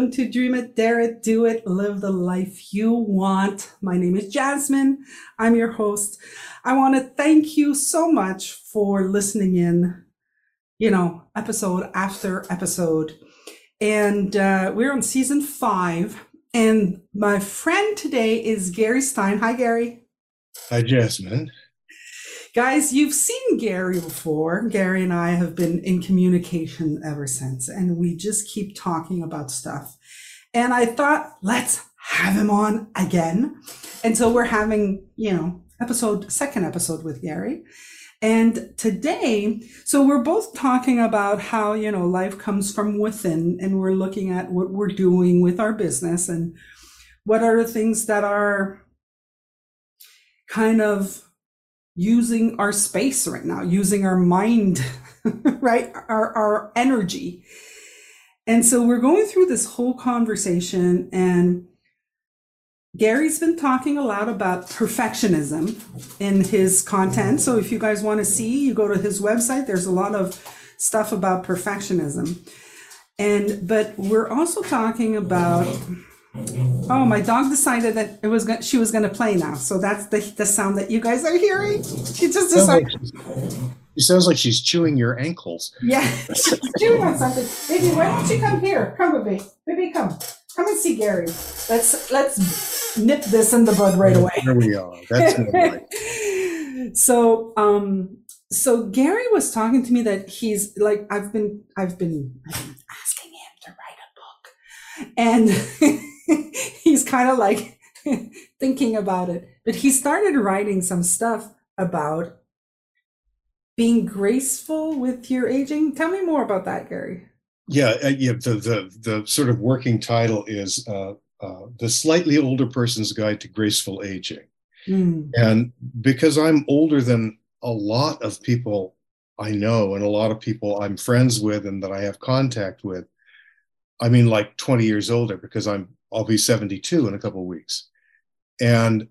welcome to Dream It, Dare It, Do It, Live the Life You Want. My name is Jasmine. I'm your host. I want to thank you so much for listening in, episode after episode. And we're on season 5. And my friend today is Gary Stine. Hi, Gary. Hi, Jasmine. Guys, you've seen Gary before. Gary and I have been in communication ever since, and we just keep talking about stuff. And I thought, let's have him on again. And so we're having, second episode with Gary. And today, so we're both talking about how, life comes from within, and we're looking at what we're doing with our business and what are the things that are kind of using our space right now, using our mind, right? Our energy. And so we're going through this whole conversation, and Gary's been talking a lot about perfectionism in his content. So if you guys want to see, you go to his website, there's a lot of stuff about perfectionism. But we're also talking about, oh, my dog decided that she was going to play now. So that's the sound that you guys are hearing. She just decided. It sounds like she's chewing your ankles. Yeah, she's chewing on something. Baby, why don't you come here? Come with me. Baby, come. Come and see Gary. Let's nip this in the bud right away. There we are. That's what I like. So Gary was talking to me that he's like, I've been asking him to write a book, and he's kind of like thinking about it. But he started writing some stuff about being graceful with your aging. Tell me more about that, Gary. Yeah. The sort of working title is The Slightly Older Person's Guide to Graceful Aging. Mm. And because I'm older than a lot of people I know and a lot of people I'm friends with and that I have contact with, I mean, like 20 years older, because I'll be 72 in a couple of weeks. And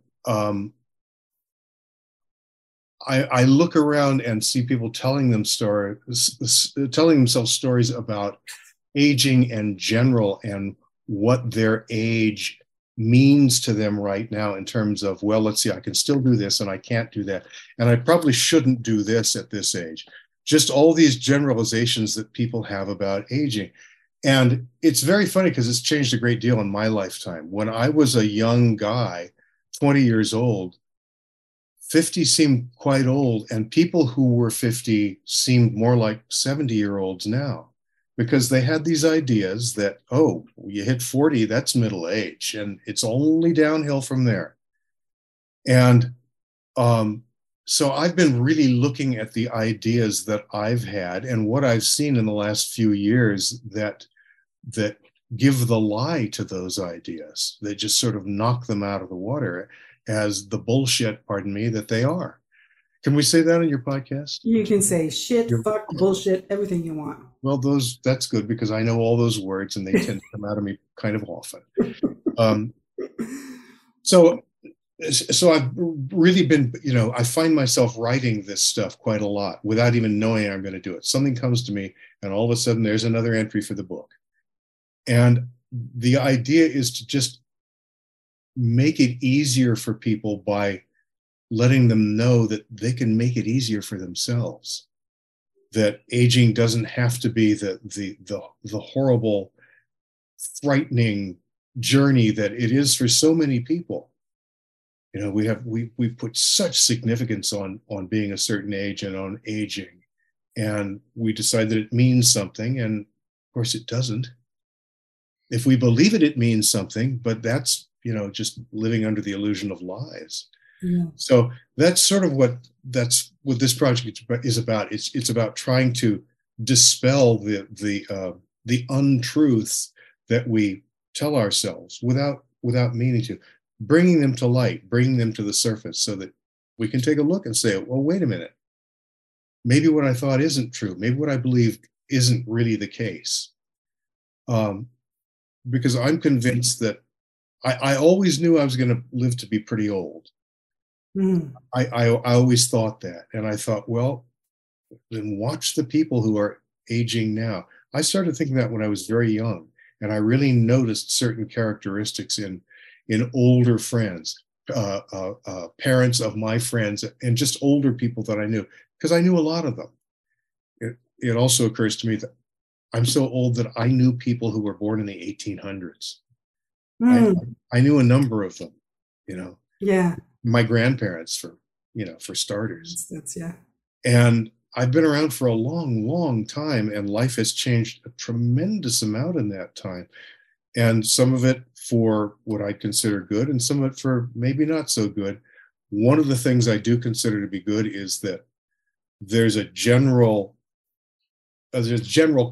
I look around and see people telling themselves stories about aging in general and what their age means to them right now in terms of, well, let's see, I can still do this and I can't do that. And I probably shouldn't do this at this age. Just all these generalizations that people have about aging. And it's very funny because it's changed a great deal in my lifetime. When I was a young guy, 20 years old, 50 seemed quite old, and people who were 50 seemed more like 70-year-olds now, because they had these ideas that, oh, you hit 40, that's middle age, and it's only downhill from there. And so I've been really looking at the ideas that I've had and what I've seen in the last few years that give the lie to those ideas. They just sort of knock them out of the water as the bullshit, pardon me, that they are. Can we say that on your podcast? You can say shit, fuck, bullshit, everything you want. Well, that's good, because I know all those words and they tend to come out of me kind of often. So I've really been, I find myself writing this stuff quite a lot without even knowing I'm going to do it. Something comes to me and all of a sudden there's another entry for the book. And the idea is to just make it easier for people by letting them know that they can make it easier for themselves, that aging doesn't have to be the horrible, frightening journey that it is for so many people. We put such significance on being a certain age and on aging, and we decide that it means something, and of course it doesn't. If we believe it means something, but that's just living under the illusion of lies. Yeah. So that's sort of what this project is about. It's about trying to dispel the untruths that we tell ourselves without meaning to, bringing them to light, bringing them to the surface, so that we can take a look and say, well, wait a minute, maybe what I thought isn't true. Maybe what I believed isn't really the case. Because I'm convinced that I always knew I was going to live to be pretty old. Mm. I always thought that. And I thought, well, then watch the people who are aging now. I started thinking that when I was very young. And I really noticed certain characteristics in older friends, parents of my friends, and just older people that I knew, because I knew a lot of them. It also occurs to me that I'm so old that I knew people who were born in the 1800s. Mm. I knew a number of them, you know. Yeah. My grandparents, for starters. That's, yeah. And I've been around for a long, long time, and life has changed a tremendous amount in that time. And some of it for what I consider good, and some of it for maybe not so good. One of the things I do consider to be good is that there's a general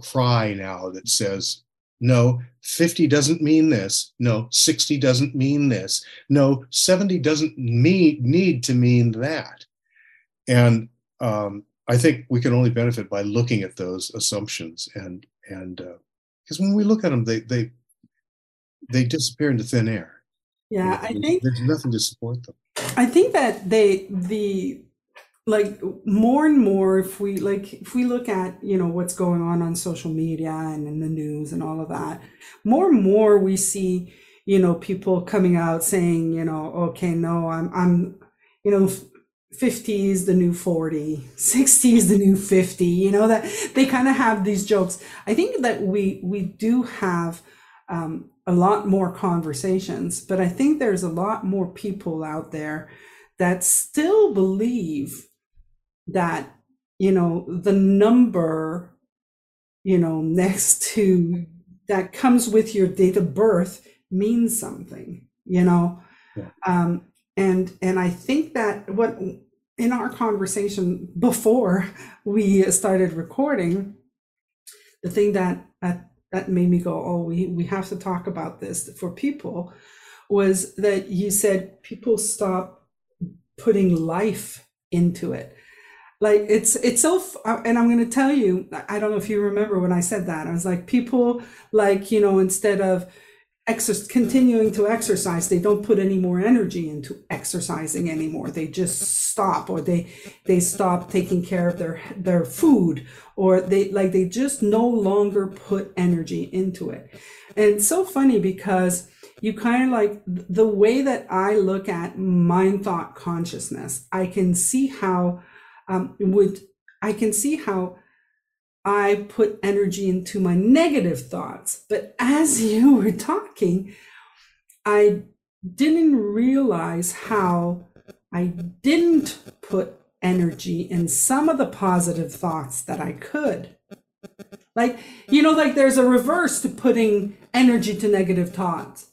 cry now that says, no, 50 doesn't mean this. No, 60 doesn't mean this. No, 70 doesn't need to mean that. And I think we can only benefit by looking at those assumptions, and because when we look at them, they disappear into thin air. Yeah, I think there's nothing to support them. I think that like more and more, if we look at, you know, what's going on social media and in the news and all of that, more and more we see, you know, people coming out saying, you know, okay, no, I'm, you know, 50 is the new 40, 60 is the new 50, you know, that they kind of have these jokes. I think that we do have a lot more conversations, but I think there's a lot more people out there that still believe that, you know, the number, you know, next to that comes with your date of birth means something, you know. Yeah. And I think that what in our conversation before we started recording, the thing that made me go, oh, we have to talk about this for people, was that you said people stop putting life into it. Like it's so, and I'm going to tell you, I don't know if you remember when I said that, I was like, people, like, you know, instead of continuing to exercise, they don't put any more energy into exercising anymore. They just stop, or they stop taking care of their food, or they just no longer put energy into it. And it's so funny because you kind of like the way that I look at mind thought consciousness. I can see how I put energy into my negative thoughts. But as you were talking, I didn't realize how I didn't put energy in some of the positive thoughts that I could. Like, you know, like there's a reverse to putting energy to negative thoughts.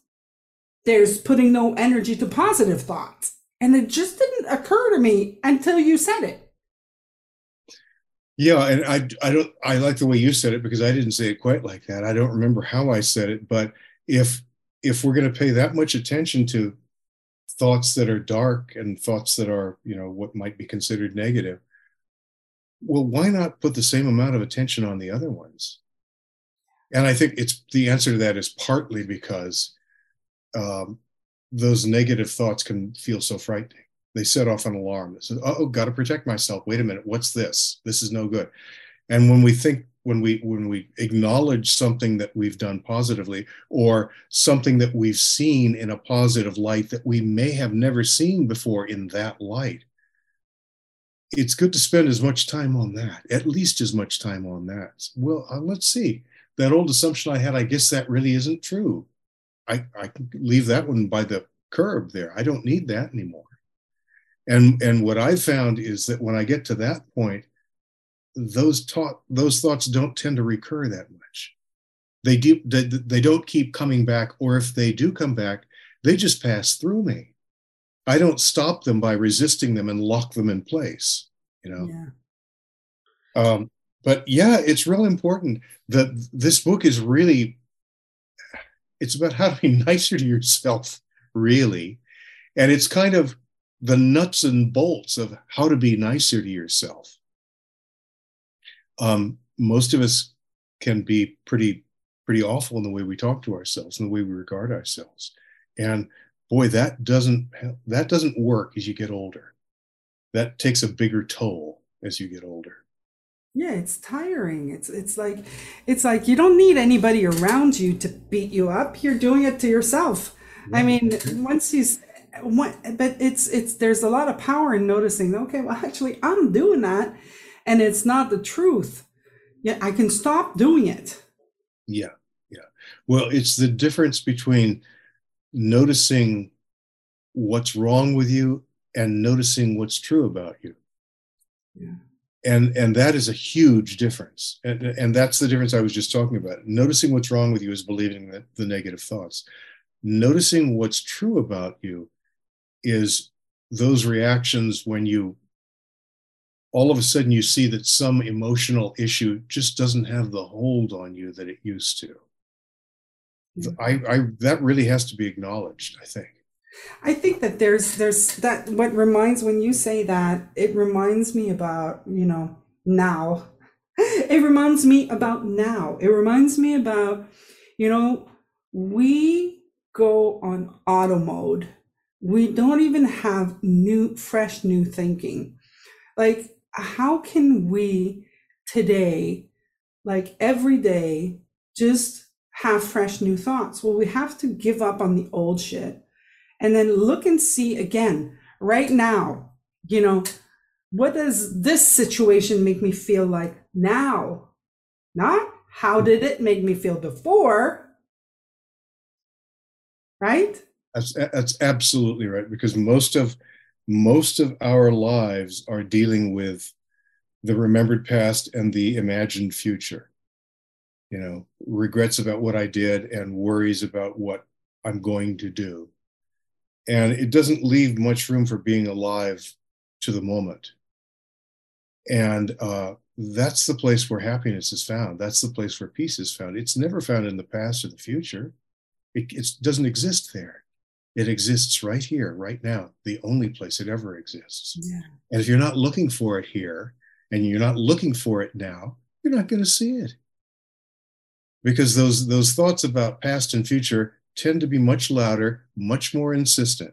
There's putting no energy to positive thoughts. And it just didn't occur to me until you said it. Yeah, and I like the way you said it, because I didn't say it quite like that. I don't remember how I said it, but if we're going to pay that much attention to thoughts that are dark and thoughts that are, you know, what might be considered negative, well, why not put the same amount of attention on the other ones? And I think the answer to that is partly because those negative thoughts can feel so frightening. They set off an alarm that says, oh, got to protect myself. Wait a minute. What's this? This is no good. And when we think, when we acknowledge something that we've done positively, or something that we've seen in a positive light that we may have never seen before in that light, it's good to spend as much time on that, at least as much time on that. Well, let's see. That old assumption I had, I guess that really isn't true. I can leave that one by the curb there. I don't need that anymore. And what I found is that when I get to that point, those thoughts don't tend to recur that much. They don't keep coming back, or if they do come back, they just pass through me. I don't stop them by resisting them and lock them in place, you know. Yeah. But yeah, it's real important that this book is really, it's about how to be nicer to yourself, really. And it's kind of the nuts and bolts of how to be nicer to yourself. Most of us can be pretty awful in the way we talk to ourselves and the way we regard ourselves. And boy, that doesn't work as you get older. That takes a bigger toll as you get older. Yeah, it's tiring. It's like you don't need anybody around you to beat you up. You're doing it to yourself. Yeah. I mean, there's a lot of power in noticing, okay, well, actually I'm doing that and it's not the truth. Yeah, I can stop doing it. Yeah. Yeah. Well, it's the difference between noticing what's wrong with you and noticing what's true about you. Yeah. And that is a huge difference. And that's the difference I was just talking about. Noticing what's wrong with you is believing that the negative thoughts. Noticing what's true about you is those reactions when you, all of a sudden you see that some emotional issue just doesn't have the hold on you that it used to. Yeah. That really has to be acknowledged, I think. I think that there's that what reminds, when you say that, it reminds me about, now. It reminds me about now. It reminds me about, we go on auto mode. We don't even have fresh new thinking. Like, how can we today, like every day, just have fresh new thoughts? Well, we have to give up on the old shit. And then look and see again, right now, what does this situation make me feel like now? Not how did it make me feel before, right? That's absolutely right, because most of our lives are dealing with the remembered past and the imagined future. Regrets about what I did and worries about what I'm going to do. And it doesn't leave much room for being alive to the moment. And that's the place where happiness is found. That's the place where peace is found. It's never found in the past or the future. It doesn't exist there. It exists right here, right now, the only place it ever exists. Yeah. And if you're not looking for it here and you're not looking for it now, you're not going to see it. Because those thoughts about past and future tend to be much louder, much more insistent.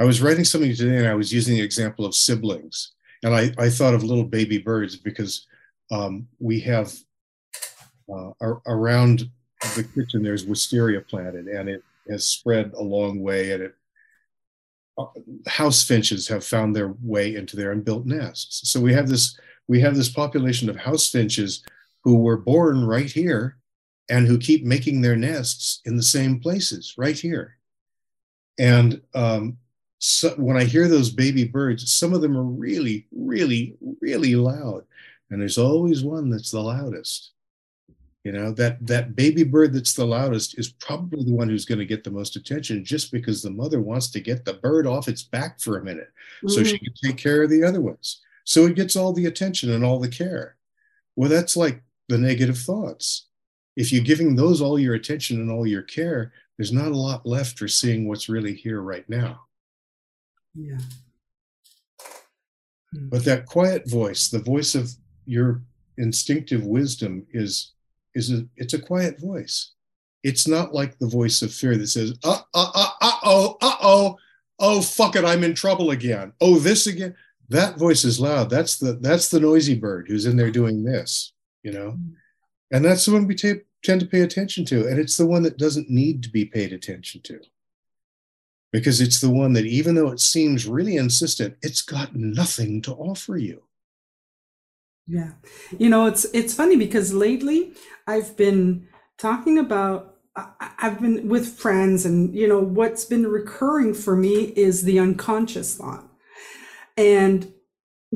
I was writing something today and I was using the example of siblings. And I thought of little baby birds because we have around the kitchen, there's wisteria planted and it has spread a long way, and house finches have found their way into there and built nests. So we have this population of house finches who were born right here and who keep making their nests in the same places right here. And so when I hear those baby birds, some of them are really, really, really loud. And there's always one that's the loudest. That baby bird that's the loudest is probably the one who's going to get the most attention, just because the mother wants to get the bird off its back for a minute so she can take care of the other ones. So it gets all the attention and all the care. Well, that's like the negative thoughts. If you're giving those all your attention and all your care, there's not a lot left for seeing what's really here right now. Yeah. But that quiet voice, the voice of your instinctive wisdom, it's a quiet voice. It's not like the voice of fear that says, oh, fuck it, I'm in trouble again. Oh, this again. That voice is loud. That's the noisy bird who's in there doing this, And that's the one we tend to pay attention to. And it's the one that doesn't need to be paid attention to. Because it's the one that, even though it seems really insistent, it's got nothing to offer you. Yeah. It's funny because lately I've been talking about, I've been with friends, and, what's been recurring for me is the unconscious thought. And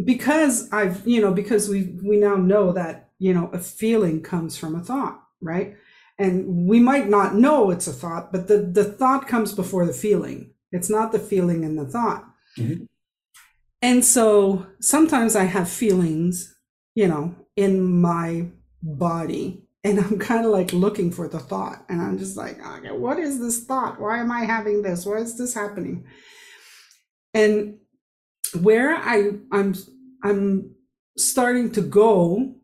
because because we now know that, a feeling comes from a thought, right? And we might not know it's a thought, but the thought comes before the feeling. It's not the feeling in the thought. Mm-hmm. And so sometimes I have feelings, in my body, and I'm kind of like looking for the thought, and I'm just like, okay, what is this thought? Why am I having this? Why is this happening? And where I'm starting to go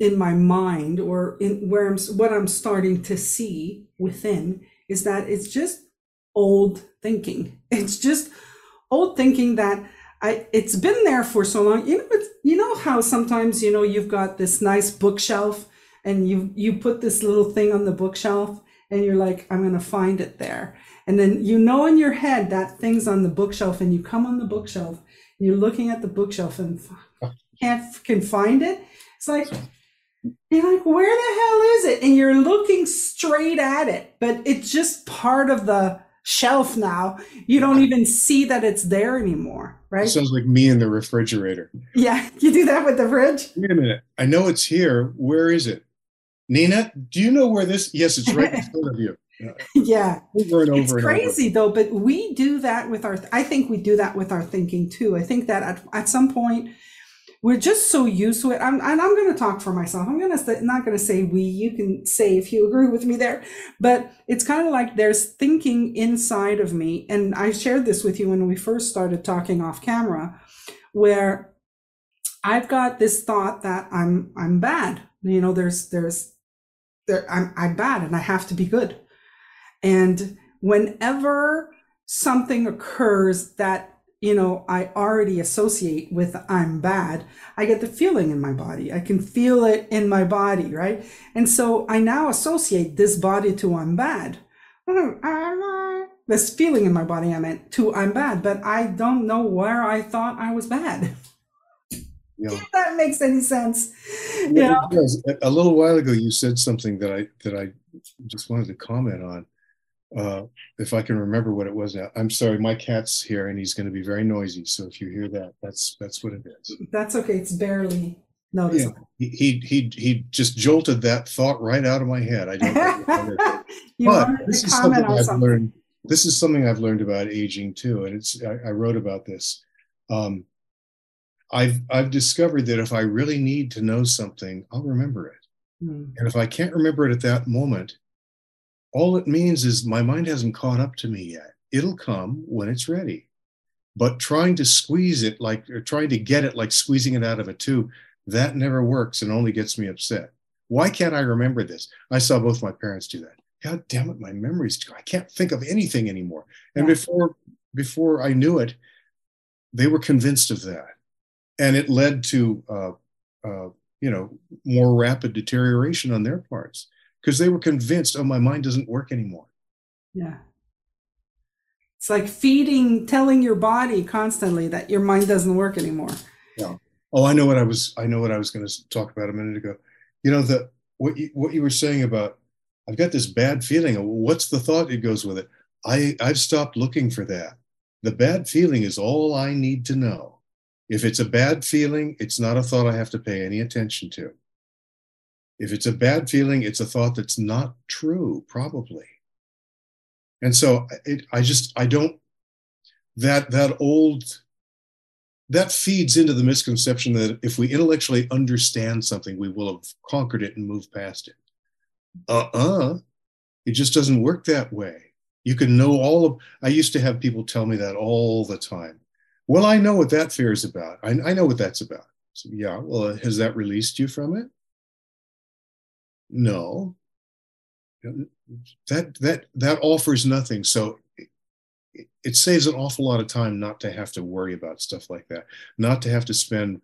in my mind, or in where what I'm starting to see within, is that it's just old thinking. It's just old thinking that It's been there for so long. You know how sometimes, you know, you've got this nice bookshelf and you put this little thing on the bookshelf and you're like, I'm going to find it there. And then, you know, in your head that thing's on the bookshelf, and you come on the bookshelf and you're looking at the bookshelf and can't find it. It's like, you're like, where the hell is it? And you're looking straight at it, but it's just part of the shelf now. You don't even see that it's there anymore, right? It sounds like me in the refrigerator. Yeah, you do that with the fridge? Wait a minute. I know it's here. Where is it? Nina, do you know where this? Yes, it's right in front of you. Yeah. Over and over. It's crazy though, but we do that with our, I think we do that with our thinking too. I think that at some point, we're just so used to it. I'm going to talk for myself. I'm not going to say we. You can say if you agree with me there. But it's kind of like there's thinking inside of me. And I shared this with you when we first started talking off camera, where I've got this thought that I'm bad. You know, I'm bad and I have to be good. And whenever something occurs that, you know, I already associate with I'm bad, I get the feeling in my body. I can feel it in my body, right? And so I now associate this body to I'm bad. This feeling in my body, I meant, to I'm bad, but I don't know where I thought I was bad. Yeah. If that makes any sense. Well, you know? Because a little while ago, you said something that I just wanted to comment on. If I can remember what it was now. I'm sorry, my cat's here and he's going to be very noisy. So if you hear that, that's what it is. That's okay. It's barely noticeable. Yeah. He just jolted that thought right out of my head. I don't know. But this is something I've learned about aging too. And I wrote about this. I've discovered that if I really need to know something, I'll remember it. Mm. And if I can't remember it at that moment, all it means is my mind hasn't caught up to me yet. It'll come when it's ready. But trying to squeeze it like squeezing it out of a tube, that never works and only gets me upset. Why can't I remember this? I saw both my parents do that. God damn it, my memories, I can't think of anything anymore. And before I knew it, they were convinced of that. And it led to, you know, more rapid deterioration on their parts. Because they were convinced, oh, my mind doesn't work anymore. Yeah. It's like telling your body constantly that your mind doesn't work anymore. Yeah. Oh, I know what I was going to talk about a minute ago. You know, what you were saying about, I've got this bad feeling. What's the thought that goes with it? I've stopped looking for that. The bad feeling is all I need to know. If it's a bad feeling, it's not a thought I have to pay any attention to. If it's a bad feeling, it's a thought that's not true, probably. And so that feeds into the misconception that if we intellectually understand something, we will have conquered it and moved past it. It just doesn't work that way. You can know I used to have people tell me that all the time. Well, I know what that fear is about. I know what that's about. So, yeah, well, has that released you from it? No, that offers nothing. So it saves an awful lot of time not to have to worry about stuff like that, not to have to spend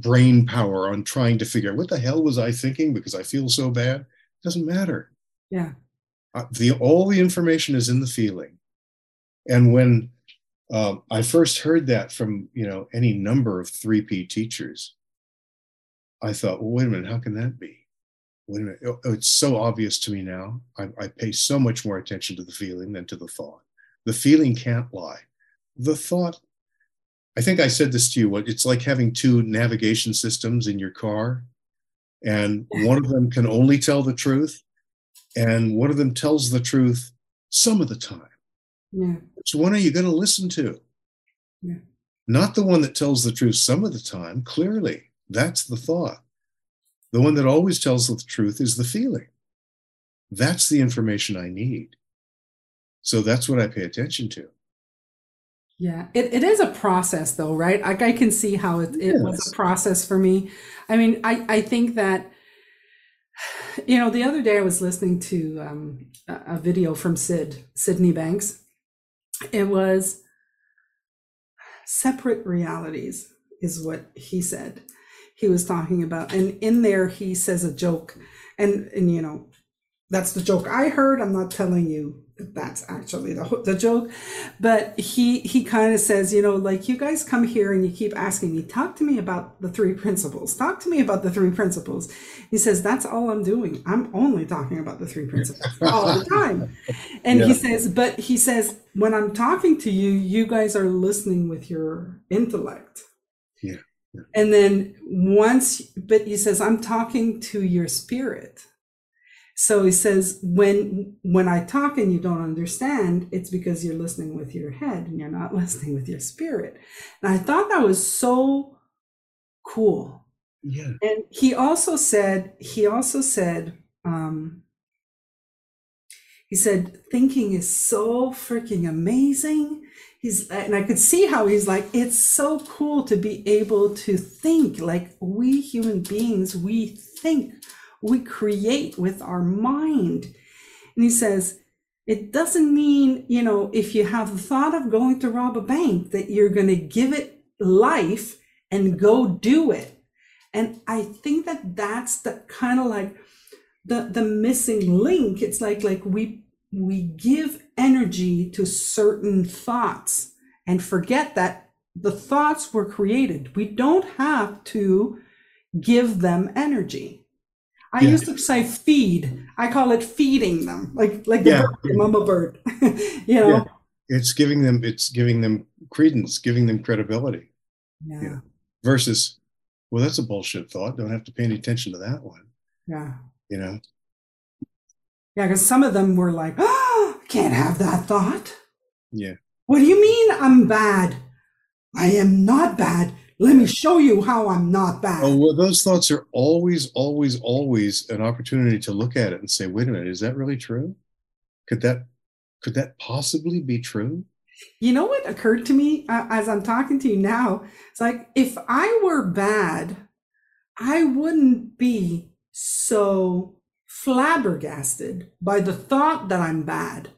brain power on trying to figure out what the hell was I thinking because I feel so bad. It doesn't matter. Yeah. All the information is in the feeling. And when I first heard that from, you know, any number of 3P teachers, I thought, well, wait a minute, how can that be? Wait a minute, it's so obvious to me now. I pay so much more attention to the feeling than to the thought. The feeling can't lie. The thought, I think I said this to you, it's like having two navigation systems in your car, and one of them can only tell the truth, and one of them tells the truth some of the time. Yeah. Which one are you going to listen to? Yeah. Not the one that tells the truth some of the time, clearly. That's the thought. The one that always tells the truth is the feeling. That's the information I need. So that's what I pay attention to. Yeah, it is a process though, right? Like I can see how it was a process for me. I mean, I think that, you know, the other day I was listening to a video from Sydney Banks. It was separate realities, is what he said. He was talking about, and in there he says a joke, and you know, that's the joke I heard. I'm not telling you that that's actually the joke, but he kind of says, you know, like, you guys come here and you keep asking me, talk to me about the three principles. Talk to me about the three principles. He says, that's all I'm doing. I'm only talking about the three principles all the time. And yeah. he says, when I'm talking to you, you guys are listening with your intellect. Yeah. Yeah. And then but he says, I'm talking to your spirit. So he says, when I talk and you don't understand, it's because you're listening with your head and you're not listening with your spirit. And I thought that was so cool. Yeah. And he said, thinking is so freaking amazing. And I could see how he's like, it's so cool to be able to think. Like, we human beings, we think. We create with our mind. And he says, it doesn't mean, you know, if you have the thought of going to rob a bank, that you're going to give it life and go do it. And I think that that's the kind of like the missing link. It's like we give energy to certain thoughts and forget that the thoughts were created. We don't have to give them energy. I used to say feed. I call it feeding them, like the mama bird, you know. Yeah. It's giving them credence, giving them credibility. Yeah. You know? Versus, well, that's a bullshit thought. Don't have to pay any attention to that one. Yeah. You know. Yeah, because some of them were like, oh, I can't have that thought. Yeah. What do you mean I'm bad? I am not bad. Let me show you how I'm not bad. Oh, well, those thoughts are always, always, always an opportunity to look at it and say, wait a minute, is that really true? Could that possibly be true? You know what occurred to me as I'm talking to you now? It's like, if I were bad, I wouldn't be so flabbergasted by the thought that I'm bad.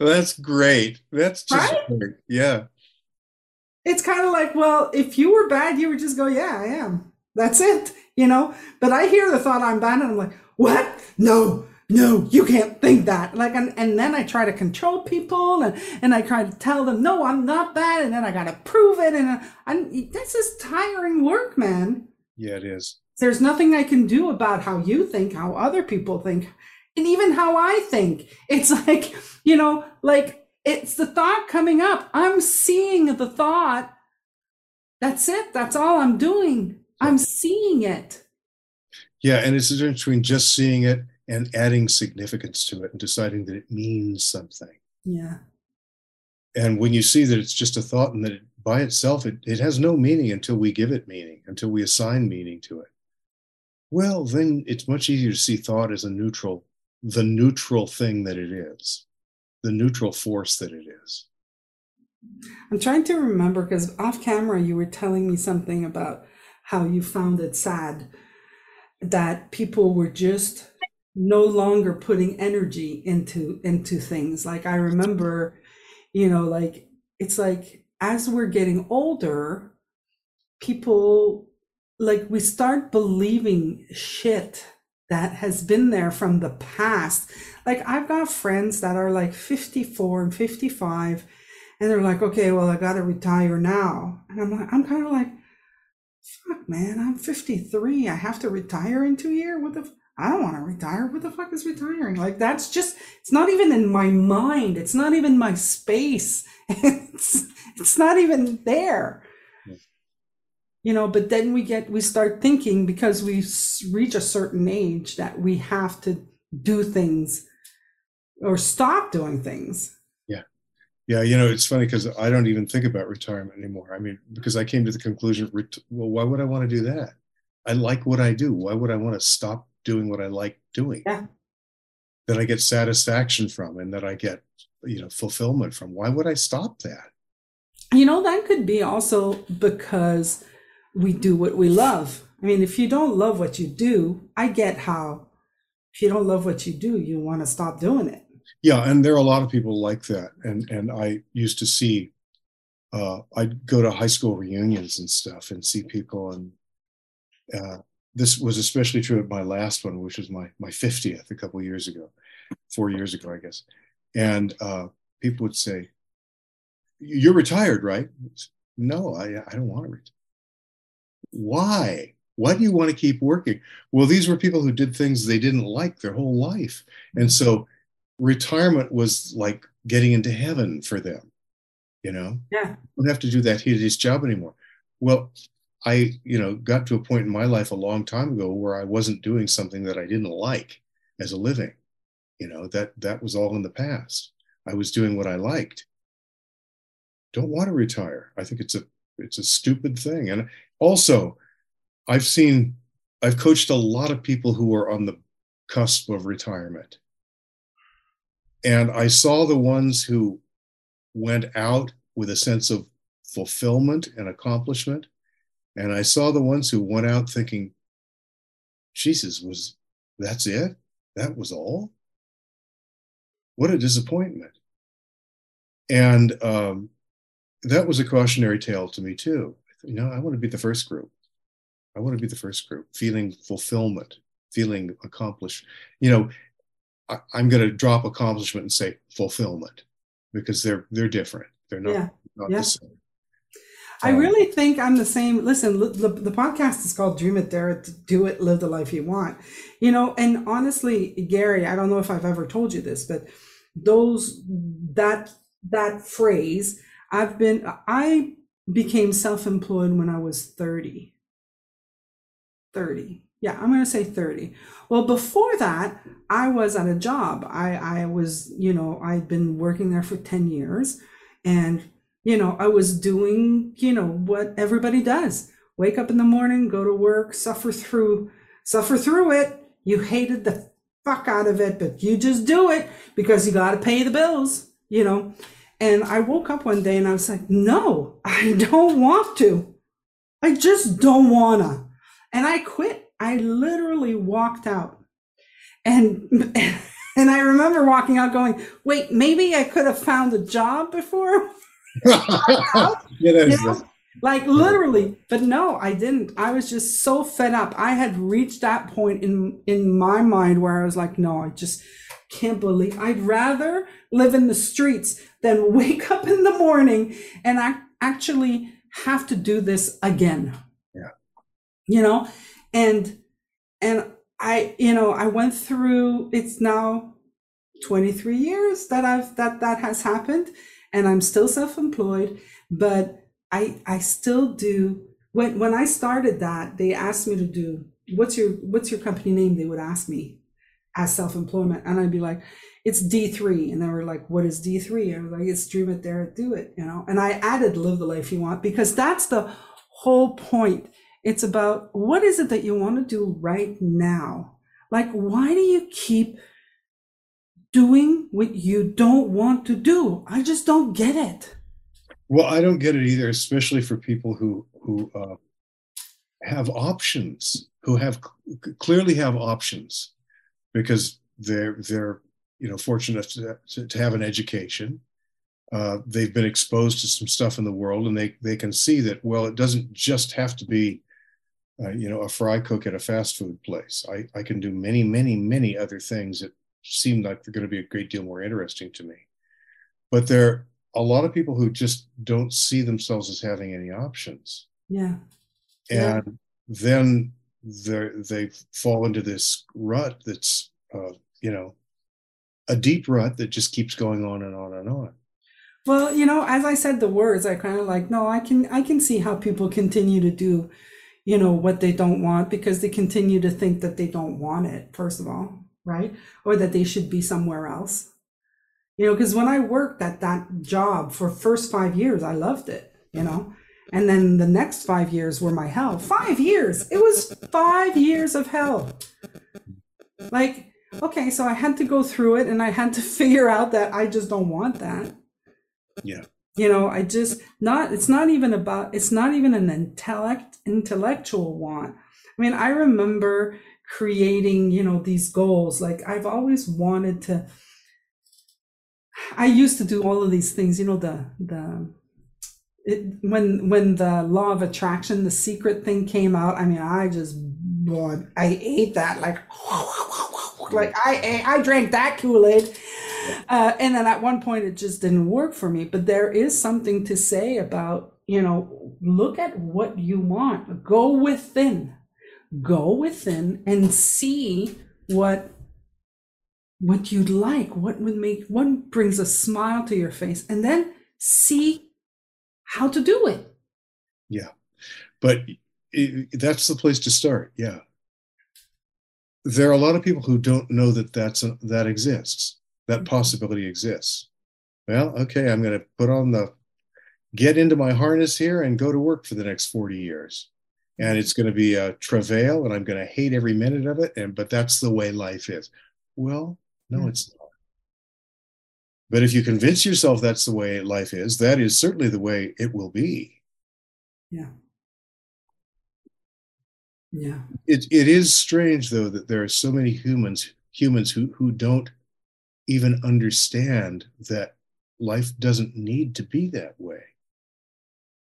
That's great. That's just right? Great. Yeah. It's kind of like, well, if you were bad, you would just go, yeah, I am. That's it, you know. But I hear the thought I'm bad, and I'm like, what? No, you can't think that. Like, and then I try to control people, and I try to tell them, no, I'm not bad, and then I gotta prove it, and this is tiring work, man. Yeah, it is. There's nothing I can do about how you think, how other people think. And even how I think, it's like, you know, like it's the thought coming up. I'm seeing the thought. That's it. That's all I'm doing. I'm seeing it. Yeah. And it's the difference between just seeing it and adding significance to it and deciding that it means something. Yeah. And when you see that it's just a thought and that it, by itself, it has no meaning until we give it meaning, until we assign meaning to it. Well, then it's much easier to see thought as the neutral thing that it is, the neutral force that it is. I'm trying to remember, because off camera you were telling me something about how you found it sad that people were just no longer putting energy into things. Like, I remember, you know, like, it's like as we're getting older, people, like, we start believing shit that has been there from the past. Like, I've got friends that are like 54 and 55, and they're like, okay, well, I gotta retire now. And I'm kind of like, fuck, man, I'm 53. I have to retire in 2 years. I don't want to retire. What the fuck is retiring? Like, that's just, it's not even in my mind. It's not even my space. It's not even there. You know, but then we start thinking, because we reach a certain age, that we have to do things or stop doing things. Yeah. Yeah. You know, it's funny because I don't even think about retirement anymore. I mean, because I came to the conclusion, well, why would I want to do that? I like what I do. Why would I want to stop doing what I like doing? Yeah. That I get satisfaction from and that I get, you know, fulfillment from. Why would I stop that? You know, that could be also because we do what we love. I mean, if you don't love what you do, I get how if you don't love what you do, you want to stop doing it. Yeah, and there are a lot of people like that. And I used to see, I'd go to high school reunions and stuff and see people. And this was especially true at my last one, which was my 50th a couple of years ago, 4 years ago, I guess. And people would say, "You're retired, right?" "No, I don't want to retire." "Why? Why do you want to keep working?" Well, these were people who did things they didn't like their whole life. And so retirement was like getting into heaven for them, you know? Yeah. "I don't have to do that hideous job anymore." Well, I, you know, got to a point in my life a long time ago where I wasn't doing something that I didn't like as a living. You know, that was all in the past. I was doing what I liked. Don't want to retire. I think it's a stupid thing. And also, I've coached a lot of people who are on the cusp of retirement. And I saw the ones who went out with a sense of fulfillment and accomplishment. And I saw the ones who went out thinking, "Jesus, that's it? That was all? What a disappointment." And that was a cautionary tale to me too. You know, I want to be the first group. I want to be the first group, feeling fulfillment, feeling accomplished. You know, I'm going to drop accomplishment and say fulfillment, because they're different. They're not the same. I really think I'm the same. Listen, the podcast is called Dream It, Dare It, Do It, Live the Life You Want. You know, and honestly, Gary, I don't know if I've ever told you this, but that phrase, I became self-employed when I was 30. 30. Yeah, I'm going to say 30. Well, before that, I was at a job. I was, you know, I'd been working there for 10 years and, you know, I was doing, you know, what everybody does. Wake up in the morning, go to work, suffer through it. You hated the fuck out of it, but you just do it because you got to pay the bills, you know. And I woke up one day and I was like, "No, I don't want to. I just don't want to." And I quit. I literally walked out. And I remember walking out going, "Wait, maybe I could have found a job before." Like literally, but no, I didn't. I was just so fed up. I had reached that point in my mind where I was like, "No, I just can't believe I'd rather live in the streets than wake up in the morning and I actually have to do this again." You know, and I, you know, I went through, it's now 23 years that that has happened, and I'm still self-employed, but I still do. When I started that, they asked me to do, what's your company name? They would ask me as self-employment, and I'd be like, "It's D3. And they were like, "What is D3? And I was like, "It's Dream It, Dare It, Do It," you know, and I added Live the Life You Want, because that's the whole point. It's about, what is it that you want to do right now? Like, why do you keep doing what you don't want to do? I just don't get it. Well, I don't get it either, especially for people who have options, who have clearly have options, because they're you know, fortunate to have an education. They've been exposed to some stuff in the world, and they can see that, well, it doesn't just have to be you know, a fry cook at a fast food place. I can do many, many, many other things that seem like they're going to be a great deal more interesting to me. But there are a lot of people who just don't see themselves as having any options. Yeah. And then they fall into this rut that's, you know, a deep rut that just keeps going on and on and on. Well, you know, as I said the words, I kind of like, no, I can see how people continue to do, you know, what they don't want, because they continue to think that they don't want it, first of all, right? Or that they should be somewhere else. You know, because when I worked at that job for first 5 years, I loved it, you know, and then the next 5 years were my hell. 5 years. It was 5 years of hell. Like, okay, so I had to go through it and I had to figure out that I just don't want that. Yeah. You know, I just not, it's not even an intellectual want. I mean, I remember creating, you know, these goals. Like I've always wanted to, I used to do all of these things, you know, when the law of attraction, the secret thing came out, I mean, I just, boy, I ate that like I drank that Kool-Aid. And then at one point it just didn't work for me, but there is something to say about, you know, look at what you want, go within and see what you'd like, what would make, what brings a smile to your face, and then see how to do it. Yeah, but that's the place to start. Yeah, there are a lot of people who don't know that that exists, that possibility exists. Well, okay, I'm going to get into my harness here and go to work for the next 40 years. And it's going to be a travail, and I'm going to hate every minute of it. But that's the way life is. Well, no, It's not. But if you convince yourself that's the way life is, that is certainly the way it will be. Yeah. Yeah. It is strange, though, that there are so many humans who don't even understand that life doesn't need to be that way.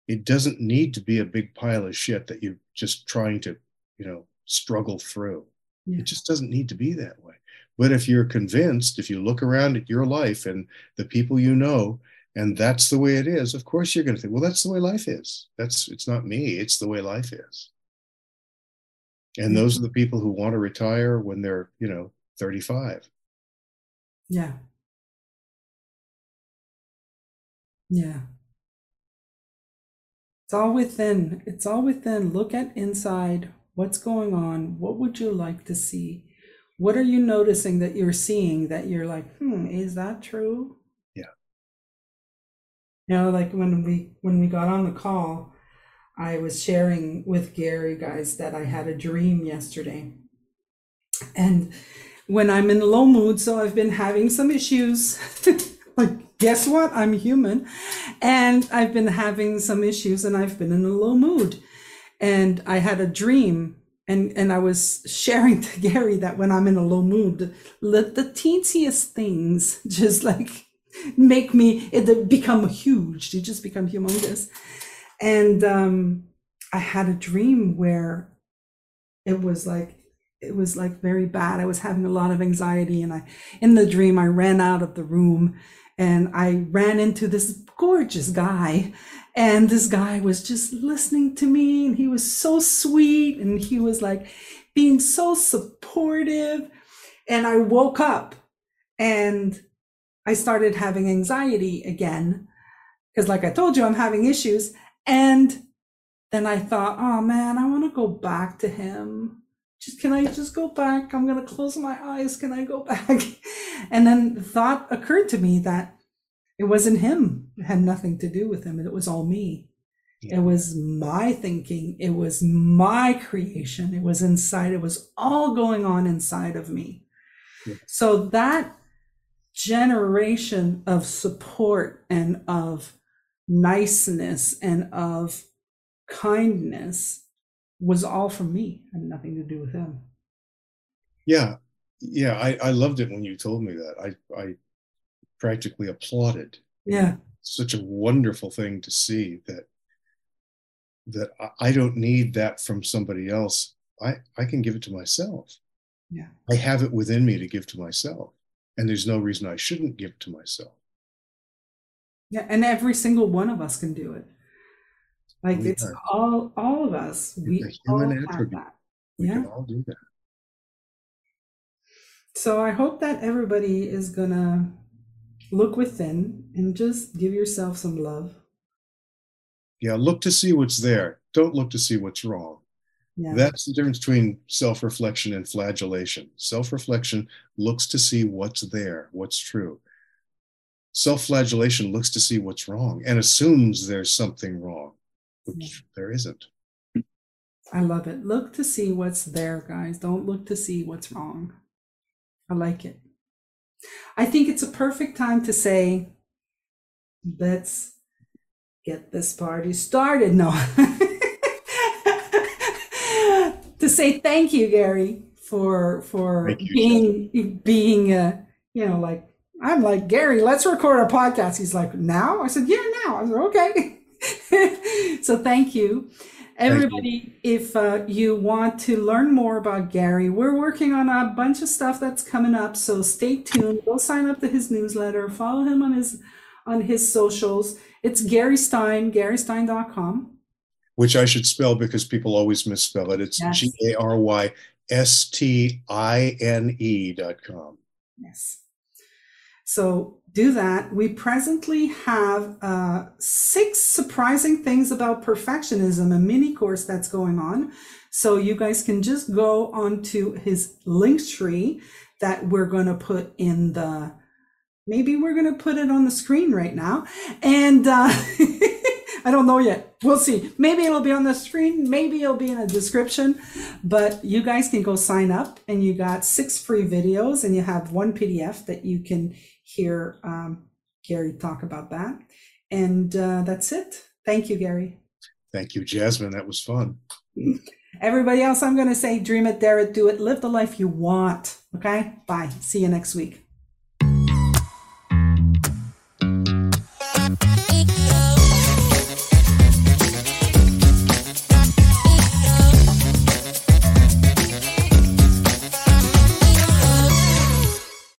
It doesn't need to be a big pile of shit that you're just trying to, you know, struggle through. Yeah. It just doesn't need to be that way. But if you're convinced, if you look around at your life and the people you know, and that's the way it is, of course you're going to think, well, that's the way life is. It's not me. It's the way life is. And those are the people who want to retire when they're, you know, 35. Yeah. Yeah. It's all within. Look at inside. What's going on? What would you like to see? What are you noticing that you're seeing that you're like, is that true? Yeah. You know, like when we got on the call, I was sharing with Gary, guys, that I had a dream yesterday. And when I'm in low mood, so I've been having some issues, like, guess what? I'm human. And I've been having some issues and I've been in a low mood. And I had a dream and I was sharing to Gary that when I'm in a low mood, let the teensiest things just like make me, it become huge. They just become humongous. And I had a dream where it was like very bad. I was having a lot of anxiety, and in the dream I ran out of the room and I ran into this gorgeous guy, and this guy was just listening to me, and he was so sweet, and he was like being so supportive. And I woke up and I started having anxiety again, because like I told you, I'm having issues. And then I thought, oh man, I want to go back to him. Can I just go back? I'm going to close my eyes. Can I go back? And then the thought occurred to me that it wasn't him. It had nothing to do with him. It was all me. Yeah. It was my thinking. It was my creation. It was inside. It was all going on inside of me. Yeah. So that generation of support and of niceness and of kindness was all from me and nothing to do with him. Yeah. Yeah. I loved it when you told me that. I practically applauded. Yeah. Such a wonderful thing to see that I don't need that from somebody else. I can give it to myself. Yeah. I have it within me to give to myself. And there's no reason I shouldn't give to myself. Yeah. And every single one of us can do it. Like it's all of us. We all have that. We can all do that. So I hope that everybody is gonna look within and just give yourself some love. Yeah, look to see what's there. Don't look to see what's wrong. Yeah. That's the difference between self-reflection and flagellation. Self-reflection looks to see what's there, what's true. Self-flagellation looks to see what's wrong and assumes there's something wrong, which there isn't. I love it. Look to see what's there, guys. Don't look to see what's wrong. I like it. I think it's a perfect time to say, let's get this party started. No. To say thank you, Gary, for being you know, like, I'm like, Gary, let's record a podcast. He's like, now? I said, yeah, now. I said, okay. So thank you. Everybody, if you want to learn more about Gary, we're working on a bunch of stuff that's coming up. So stay tuned. Go sign up to his newsletter. Follow him on his socials. It's Gary Stine, GaryStine.com. Which I should spell because people always misspell it. It's GaryStine.com. Yes. So do that. We presently have 6 surprising things about perfectionism, a mini course that's going on. So you guys can just go onto his Linktree that we're going to put in the, maybe we're going to put it on the screen right now. And I don't know yet. We'll see. Maybe it'll be on the screen. Maybe it'll be in a description, but you guys can go sign up, and you got 6 free videos, and you have 1 PDF that you can hear Gary talk about that. And that's it. Thank you, Gary. Thank you, Jasmine. That was fun. Everybody else, I'm going to say, dream it, dare it, do it, live the life you want. Okay. Bye. See you next week.